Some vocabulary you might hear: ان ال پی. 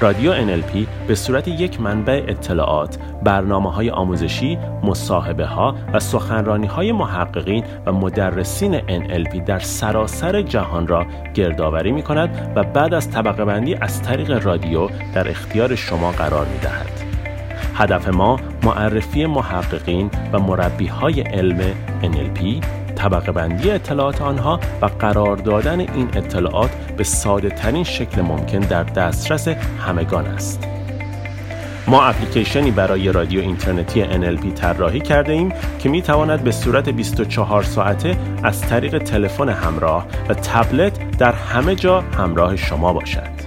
رادیو NLP به صورت یک منبع اطلاعات، برنامه‌های آموزشی، مصاحبه‌ها و سخنرانی‌های محققین و مدرسین NLP در سراسر جهان را گردآوری می‌کند و بعد از طبقه‌بندی از طریق رادیو در اختیار شما قرار می‌دهد. هدف ما معرفی محققین و مربی‌های علم NLP، طبقه بندی اطلاعات آنها و قرار دادن این اطلاعات به ساده ترین شکل ممکن در دسترس همگان است. ما اپلیکیشنی برای رادیو اینترنتی NLP طراحی کرده ایم که می تواند به صورت 24 ساعته از طریق تلفن همراه و تبلت در همه جا همراه شما باشد.